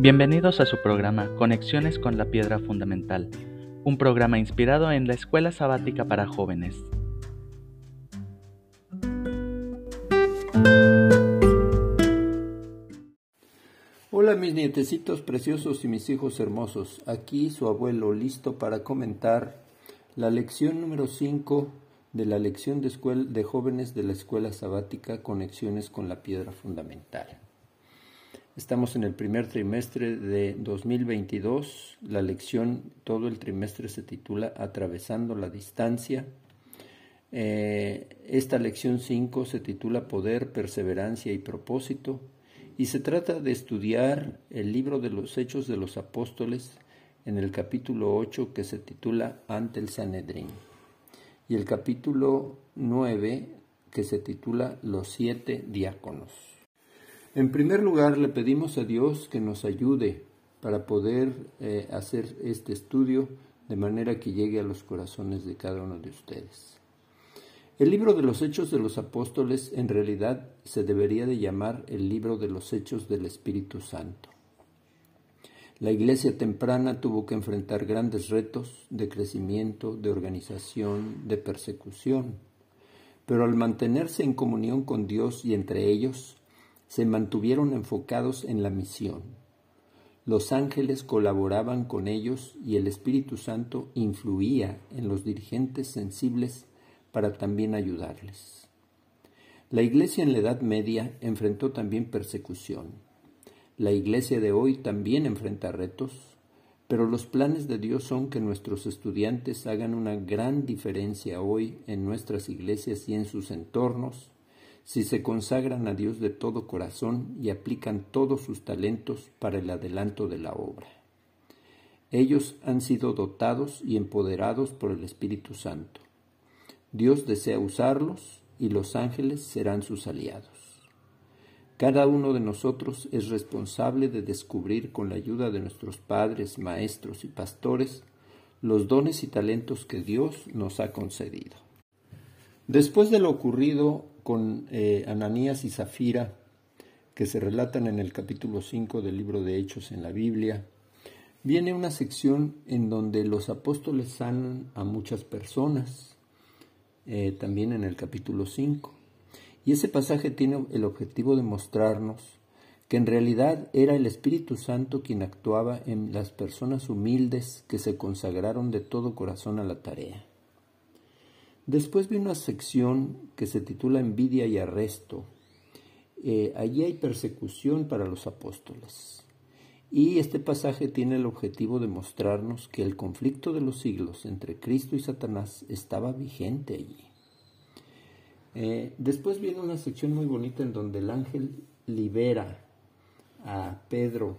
Bienvenidos a su programa Conexiones con la Piedra Fundamental, un programa inspirado en la Escuela Sabática para jóvenes. Hola mis nietecitos preciosos y mis hijos hermosos, aquí su abuelo listo para comentar la lección número 5 de la lección de jóvenes de la Escuela Sabática Conexiones con la Piedra Fundamental. Estamos en el primer trimestre de 2022. La lección, todo el trimestre, se titula Atravesando la distancia. Esta lección 5 se titula Poder, Perseverancia y Propósito, y se trata de estudiar el libro de los Hechos de los Apóstoles en el capítulo 8, que se titula Ante el Sanedrín, y el capítulo 9, que se titula Los 7 diáconos. En primer lugar, le pedimos a Dios que nos ayude para poder hacer este estudio de manera que llegue a los corazones de cada uno de ustedes. El libro de los Hechos de los Apóstoles en realidad se debería de llamar el libro de los Hechos del Espíritu Santo. La Iglesia temprana tuvo que enfrentar grandes retos de crecimiento, de organización, de persecución, pero al mantenerse en comunión con Dios y entre ellos, se mantuvieron enfocados en la misión. Los ángeles colaboraban con ellos y el Espíritu Santo influía en los dirigentes sensibles para también ayudarles. La Iglesia en la Edad Media enfrentó también persecución. La Iglesia de hoy también enfrenta retos, pero los planes de Dios son que nuestros estudiantes hagan una gran diferencia hoy en nuestras iglesias y en sus entornos, si se consagran a Dios de todo corazón y aplican todos sus talentos para el adelanto de la obra. Ellos han sido dotados y empoderados por el Espíritu Santo. Dios desea usarlos y los ángeles serán sus aliados. Cada uno de nosotros es responsable de descubrir con la ayuda de nuestros padres, maestros y pastores los dones y talentos que Dios nos ha concedido. Después de lo ocurrido con Ananías y Zafira, que se relatan en el capítulo 5 del libro de Hechos en la Biblia, viene una sección en donde los apóstoles sanan a muchas personas, también en el capítulo 5. Y ese pasaje tiene el objetivo de mostrarnos que en realidad era el Espíritu Santo quien actuaba en las personas humildes que se consagraron de todo corazón a la tarea. Después vi una sección que se titula Envidia y Arresto. Allí hay persecución para los apóstoles. Y este pasaje tiene el objetivo de mostrarnos que el conflicto de los siglos entre Cristo y Satanás estaba vigente allí. Después viene una sección muy bonita en donde el ángel libera a Pedro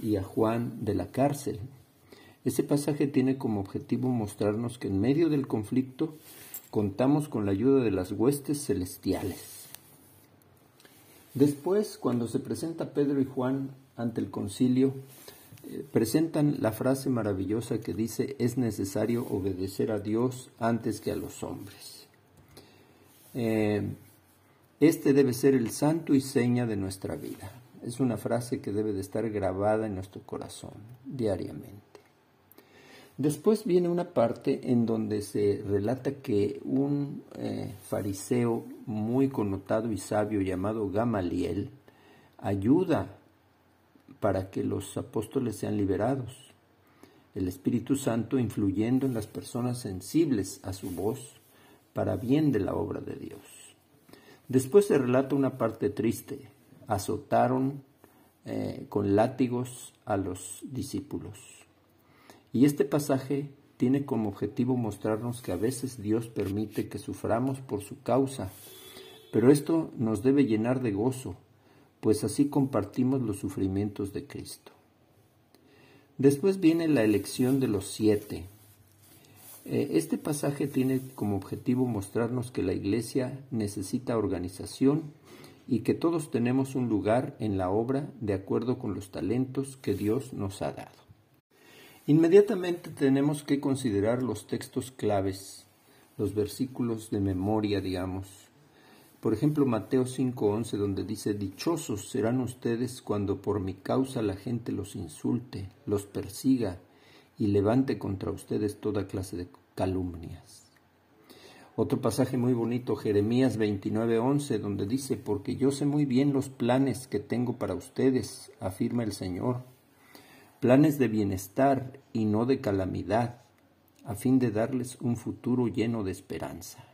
y a Juan de la cárcel. Este pasaje tiene como objetivo mostrarnos que en medio del conflicto contamos con la ayuda de las huestes celestiales. Después, cuando se presenta Pedro y Juan ante el concilio, presentan la frase maravillosa que dice: es necesario obedecer a Dios antes que a los hombres. Este debe ser el santo y seña de nuestra vida. Es una frase que debe de estar grabada en nuestro corazón diariamente. Después viene una parte en donde se relata que un fariseo muy connotado y sabio llamado Gamaliel ayuda para que los apóstoles sean liberados. El Espíritu Santo influyendo en las personas sensibles a su voz para bien de la obra de Dios. Después se relata una parte triste. Azotaron con látigos a los discípulos. Y este pasaje tiene como objetivo mostrarnos que a veces Dios permite que suframos por su causa, pero esto nos debe llenar de gozo, pues así compartimos los sufrimientos de Cristo. Después viene la elección de los 7. Este pasaje tiene como objetivo mostrarnos que la Iglesia necesita organización y que todos tenemos un lugar en la obra de acuerdo con los talentos que Dios nos ha dado. Inmediatamente tenemos que considerar los textos claves, los versículos de memoria, digamos, Por ejemplo, Mateo 5:11, donde dice: dichosos serán ustedes cuando por mi causa la gente los insulte, los persiga y levante contra ustedes toda clase de calumnias. Otro pasaje muy bonito, Jeremías 29:11, donde dice: porque yo sé muy bien los planes que tengo para ustedes, afirma el Señor, planes de bienestar y no de calamidad, a fin de darles un futuro lleno de esperanza.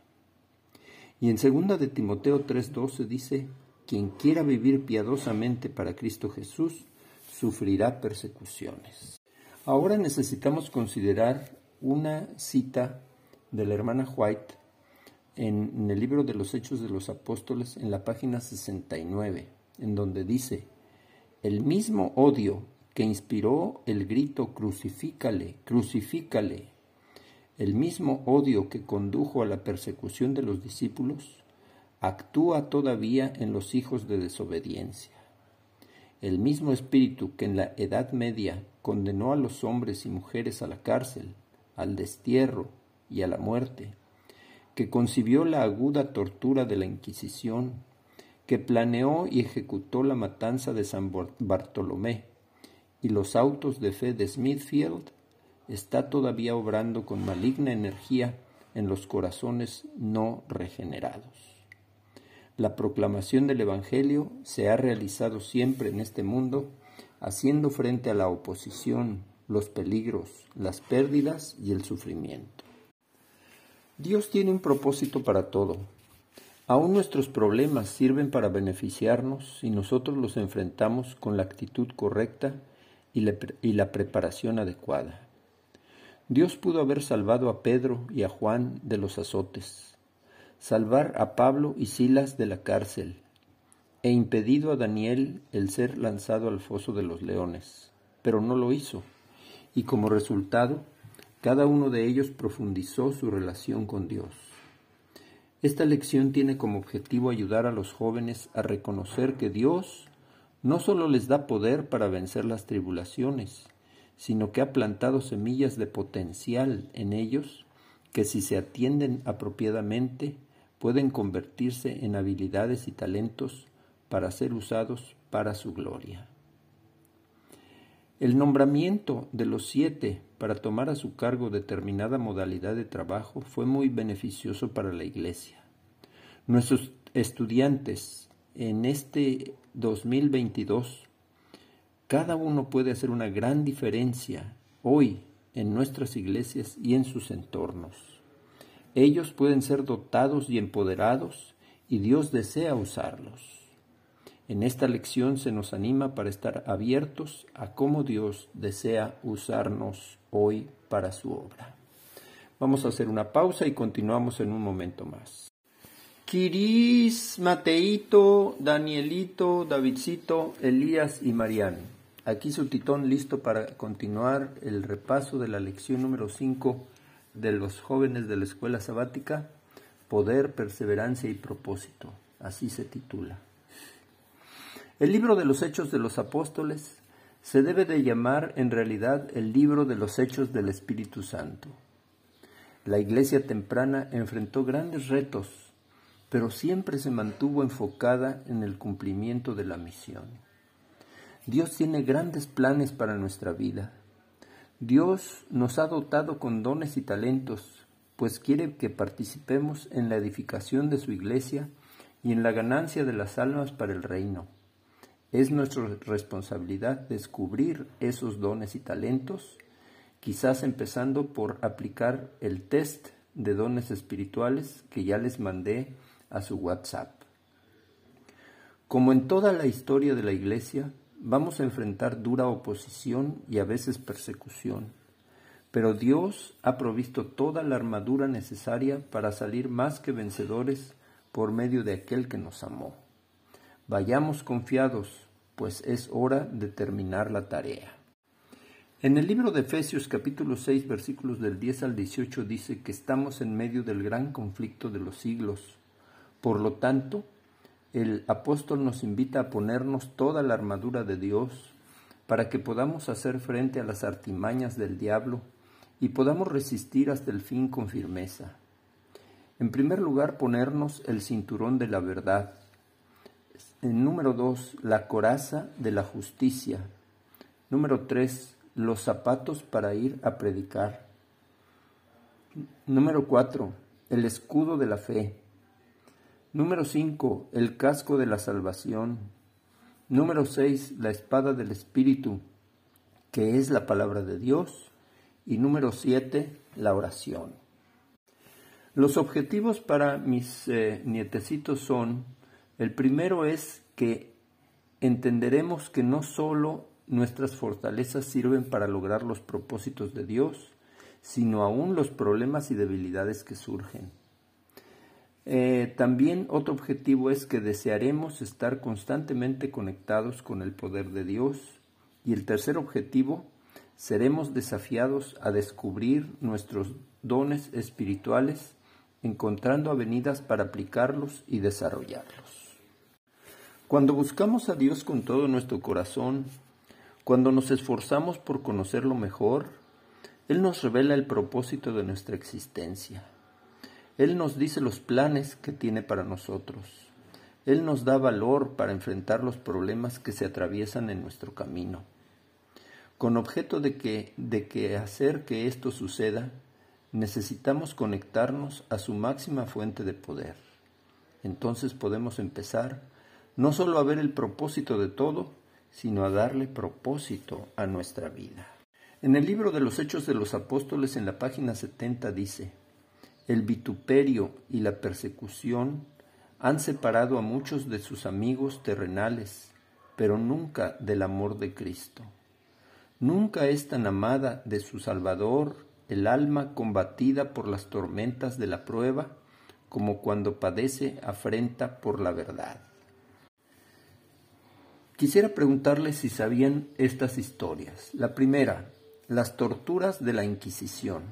Y en 2 de Timoteo 3:12 dice: quien quiera vivir piadosamente para Cristo Jesús sufrirá persecuciones. Ahora necesitamos considerar una cita de la hermana White en el libro de los Hechos de los Apóstoles, en la página 69, en donde dice: el mismo odio que inspiró el grito «crucifícale, crucifícale», el mismo odio que condujo a la persecución de los discípulos actúa todavía en los hijos de desobediencia. El mismo espíritu que en la Edad Media condenó a los hombres y mujeres a la cárcel, al destierro y a la muerte, que concibió la aguda tortura de la Inquisición, que planeó y ejecutó la matanza de San Bartolomé y los autos de fe de Smithfield, está todavía obrando con maligna energía en los corazones no regenerados. La proclamación del Evangelio se ha realizado siempre en este mundo, haciendo frente a la oposición, los peligros, las pérdidas y el sufrimiento. Dios tiene un propósito para todo. Aún nuestros problemas sirven para beneficiarnos si nosotros los enfrentamos con la actitud correcta y la preparación adecuada. Dios pudo haber salvado a Pedro y a Juan de los azotes, salvar a Pablo y Silas de la cárcel, e impedido a Daniel el ser lanzado al foso de los leones, pero no lo hizo, y como resultado, cada uno de ellos profundizó su relación con Dios. Esta lección tiene como objetivo ayudar a los jóvenes a reconocer que Dios no solo les da poder para vencer las tribulaciones, sino que ha plantado semillas de potencial en ellos que, si se atienden apropiadamente, pueden convertirse en habilidades y talentos para ser usados para su gloria. El nombramiento de los 7 para tomar a su cargo determinada modalidad de trabajo fue muy beneficioso para la Iglesia. Nuestros estudiantes en este 2022, cada uno puede hacer una gran diferencia hoy en nuestras iglesias y en sus entornos. Ellos pueden ser dotados y empoderados, y Dios desea usarlos. En esta lección se nos anima para estar abiertos a cómo Dios desea usarnos hoy para su obra. Vamos a hacer una pausa y continuamos en un momento más. Kirís, Mateito, Danielito, Davidcito, Elías y Mariano. Aquí su titón listo para continuar el repaso de la lección número 5 de los jóvenes de la Escuela Sabática, Poder, Perseverancia y Propósito. Así se titula. El libro de los Hechos de los Apóstoles se debe de llamar en realidad el libro de los Hechos del Espíritu Santo. La Iglesia temprana enfrentó grandes retos, pero siempre se mantuvo enfocada en el cumplimiento de la misión. Dios tiene grandes planes para nuestra vida. Dios nos ha dotado con dones y talentos, pues quiere que participemos en la edificación de su iglesia y en la ganancia de las almas para el reino. Es nuestra responsabilidad descubrir esos dones y talentos, quizás empezando por aplicar el test de dones espirituales que ya les mandé a su WhatsApp. Como en toda la historia de la iglesia, vamos a enfrentar dura oposición y a veces persecución, pero Dios ha provisto toda la armadura necesaria para salir más que vencedores por medio de aquel que nos amó. Vayamos confiados, pues es hora de terminar la tarea. En el libro de Efesios capítulo 6 versículos del 10 al 18 dice que estamos en medio del gran conflicto de los siglos. Por lo tanto, el apóstol nos invita a ponernos toda la armadura de Dios para que podamos hacer frente a las artimañas del diablo y podamos resistir hasta el fin con firmeza. En primer lugar, ponernos el cinturón de la verdad. Número 2, la coraza de la justicia. Número 3, los zapatos para ir a predicar. Número 4, el escudo de la fe. Número 5, el casco de la salvación. Número 6, la espada del Espíritu, que es la palabra de Dios. Y número 7, la oración. Los objetivos para mis nietecitos son, el primero es que entenderemos que no solo nuestras fortalezas sirven para lograr los propósitos de Dios, sino aún los problemas y debilidades que surgen. También otro objetivo es que desearemos estar constantemente conectados con el poder de Dios. Y el tercer objetivo, seremos desafiados a descubrir nuestros dones espirituales, encontrando avenidas para aplicarlos y desarrollarlos. Cuando buscamos a Dios con todo nuestro corazón, cuando nos esforzamos por conocerlo mejor, Él nos revela el propósito de nuestra existencia. Él nos dice los planes que tiene para nosotros. Él nos da valor para enfrentar los problemas que se atraviesan en nuestro camino. Con objeto de que hacer que esto suceda, necesitamos conectarnos a su máxima fuente de poder. Entonces podemos empezar no solo a ver el propósito de todo, sino a darle propósito a nuestra vida. En el libro de los Hechos de los Apóstoles, en la página 70, dice: el vituperio y la persecución han separado a muchos de sus amigos terrenales, pero nunca del amor de Cristo. Nunca es tan amada de su Salvador el alma combatida por las tormentas de la prueba, como cuando padece afrenta por la verdad. Quisiera preguntarles si sabían estas historias. La primera, las torturas de la Inquisición.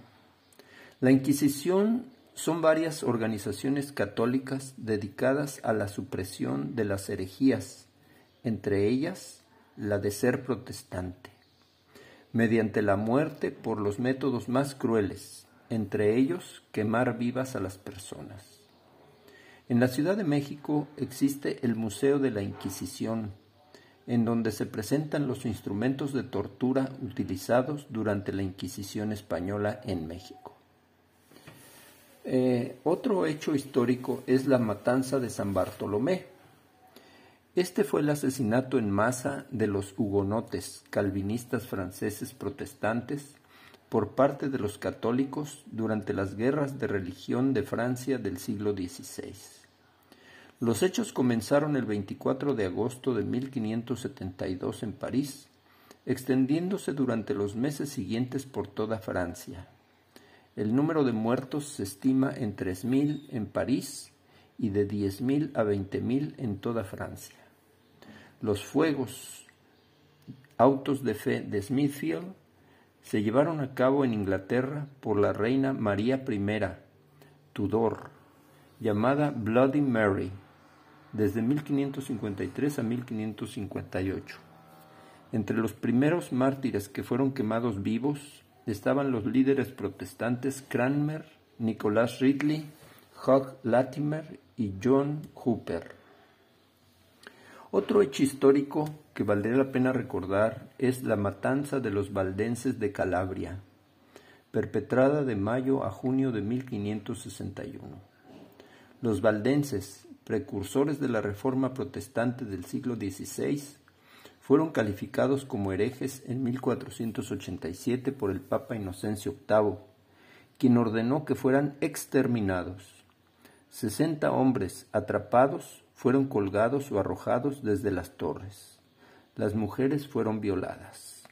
La Inquisición son varias organizaciones católicas dedicadas a la supresión de las herejías, entre ellas la de ser protestante, mediante la muerte por los métodos más crueles, entre ellos quemar vivas a las personas. En la Ciudad de México existe el Museo de la Inquisición, en donde se presentan los instrumentos de tortura utilizados durante la Inquisición española en México. Otro hecho histórico es la matanza de San Bartolomé. Este fue el asesinato en masa de los hugonotes, calvinistas franceses protestantes, por parte de los católicos durante las guerras de religión de Francia del siglo XVI. Los hechos comenzaron el 24 de agosto de 1572 en París, extendiéndose durante los meses siguientes por toda Francia. El número de muertos se estima en 3,000 en París y de 10,000 a 20,000 en toda Francia. Los fuegos, autos de fe de Smithfield, se llevaron a cabo en Inglaterra por la reina María I, Tudor, llamada Bloody Mary, desde 1553 a 1558. Entre los primeros mártires que fueron quemados vivos estaban los líderes protestantes Cranmer, Nicolás Ridley, Hugh Latimer y John Hooper. Otro hecho histórico que valdría la pena recordar es la matanza de los valdenses de Calabria, perpetrada de mayo a junio de 1561. Los valdenses, precursores de la Reforma protestante del siglo XVI, fueron calificados como herejes en 1487 por el Papa Inocencio VIII, quien ordenó que fueran exterminados. 60 hombres atrapados fueron colgados o arrojados desde las torres. Las mujeres fueron violadas.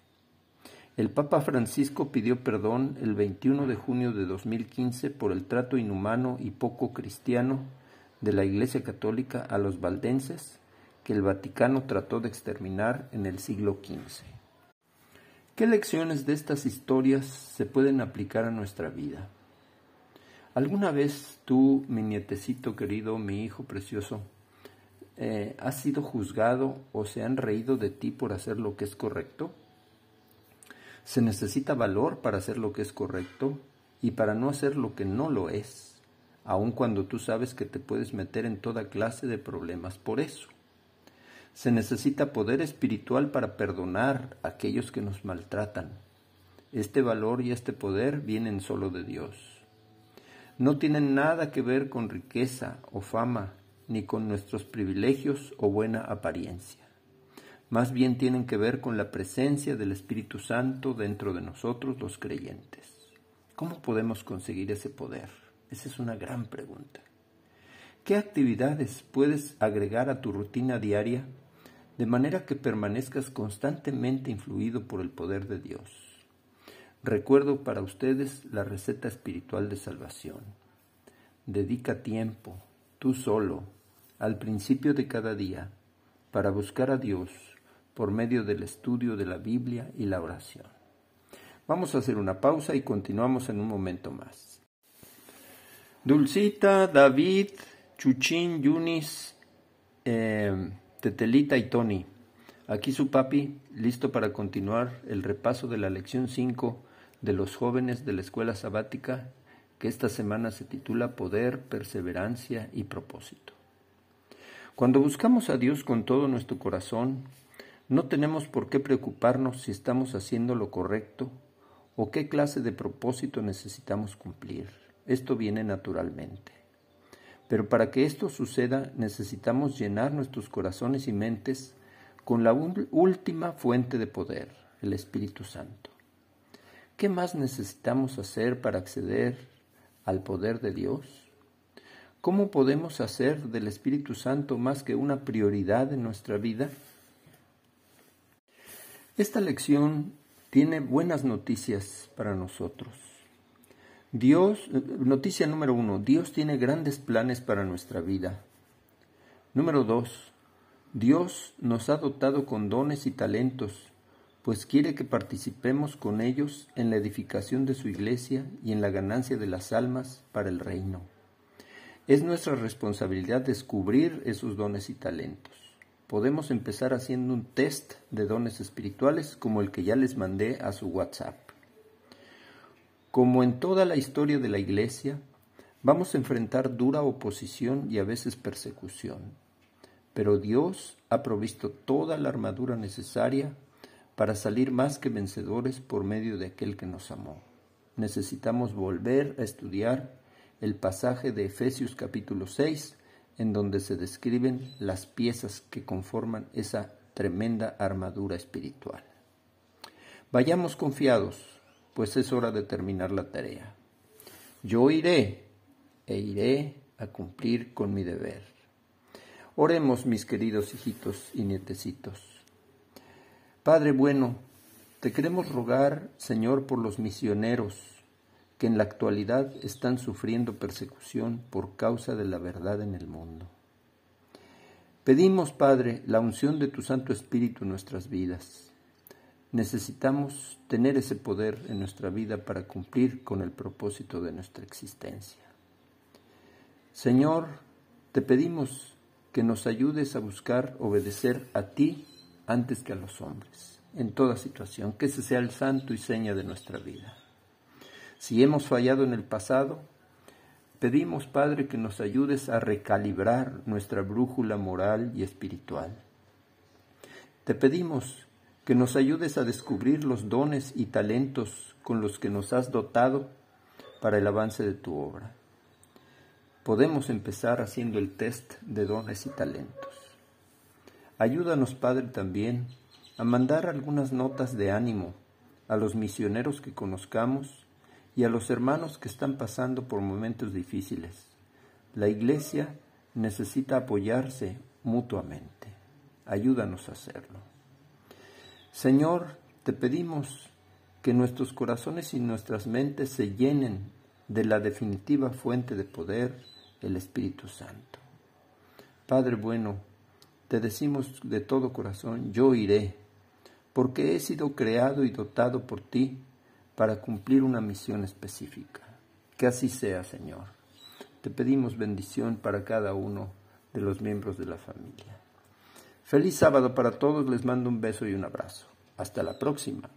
El Papa Francisco pidió perdón el 21 de junio de 2015 por el trato inhumano y poco cristiano de la Iglesia católica a los valdenses, que el Vaticano trató de exterminar en el siglo XV. ¿Qué lecciones de estas historias se pueden aplicar a nuestra vida? ¿Alguna vez tú, mi nietecito querido, mi hijo precioso, has sido juzgado o se han reído de ti por hacer lo que es correcto? Se necesita valor para hacer lo que es correcto y para no hacer lo que no lo es, aun cuando tú sabes que te puedes meter en toda clase de problemas por eso. Se necesita poder espiritual para perdonar a aquellos que nos maltratan. Este valor y este poder vienen solo de Dios. No tienen nada que ver con riqueza o fama, ni con nuestros privilegios o buena apariencia. Más bien tienen que ver con la presencia del Espíritu Santo dentro de nosotros los creyentes. ¿Cómo podemos conseguir ese poder? Esa es una gran pregunta. ¿Qué actividades puedes agregar a tu rutina diaria de manera que permanezcas constantemente influido por el poder de Dios? Recuerdo para ustedes la receta espiritual de salvación. Dedica tiempo, tú solo, al principio de cada día, para buscar a Dios por medio del estudio de la Biblia y la oración. Vamos a hacer una pausa y continuamos en un momento más. Dulcita, David, Chuchín, Yunis, Tetelita y Tony. Aquí su papi, listo para continuar el repaso de la lección 5 de los jóvenes de la Escuela Sabática, que esta semana se titula Poder, Perseverancia y Propósito. Cuando buscamos a Dios con todo nuestro corazón, no tenemos por qué preocuparnos si estamos haciendo lo correcto o qué clase de propósito necesitamos cumplir. Esto viene naturalmente. Pero para que esto suceda, necesitamos llenar nuestros corazones y mentes con la última fuente de poder, el Espíritu Santo. ¿Qué más necesitamos hacer para acceder al poder de Dios? ¿Cómo podemos hacer del Espíritu Santo más que una prioridad en nuestra vida? Esta lección tiene buenas noticias para nosotros. Noticia número 1, Dios tiene grandes planes para nuestra vida. Número 2, Dios nos ha dotado con dones y talentos, pues quiere que participemos con ellos en la edificación de su iglesia y en la ganancia de las almas para el reino. Es nuestra responsabilidad descubrir esos dones y talentos. Podemos empezar haciendo un test de dones espirituales como el que ya les mandé a su WhatsApp. Como en toda la historia de la Iglesia, vamos a enfrentar dura oposición y a veces persecución. Pero Dios ha provisto toda la armadura necesaria para salir más que vencedores por medio de aquel que nos amó. Necesitamos volver a estudiar el pasaje de Efesios capítulo 6, en donde se describen las piezas que conforman esa tremenda armadura espiritual. Vayamos confiados, pues es hora de terminar la tarea. Yo iré, e iré a cumplir con mi deber. Oremos, mis queridos hijitos y nietecitos. Padre bueno, te queremos rogar, Señor, por los misioneros que en la actualidad están sufriendo persecución por causa de la verdad en el mundo. Pedimos, Padre, la unción de tu Santo Espíritu en nuestras vidas. Necesitamos tener ese poder en nuestra vida para cumplir con el propósito de nuestra existencia. Señor, te pedimos que nos ayudes a buscar obedecer a ti antes que a los hombres, en toda situación, que ese sea el santo y seña de nuestra vida. Si hemos fallado en el pasado, pedimos, Padre, que nos ayudes a recalibrar nuestra brújula moral y espiritual. Te pedimos que nos ayudes a descubrir los dones y talentos con los que nos has dotado para el avance de tu obra. Podemos empezar haciendo el test de dones y talentos. Ayúdanos, Padre, también a mandar algunas notas de ánimo a los misioneros que conozcamos y a los hermanos que están pasando por momentos difíciles. La Iglesia necesita apoyarse mutuamente. Ayúdanos a hacerlo. Señor, te pedimos que nuestros corazones y nuestras mentes se llenen de la definitiva fuente de poder, el Espíritu Santo. Padre bueno, te decimos de todo corazón, yo iré, porque he sido creado y dotado por ti para cumplir una misión específica. Que así sea, Señor. Te pedimos bendición para cada uno de los miembros de la familia. Feliz sábado para todos, les mando un beso y un abrazo. Hasta la próxima.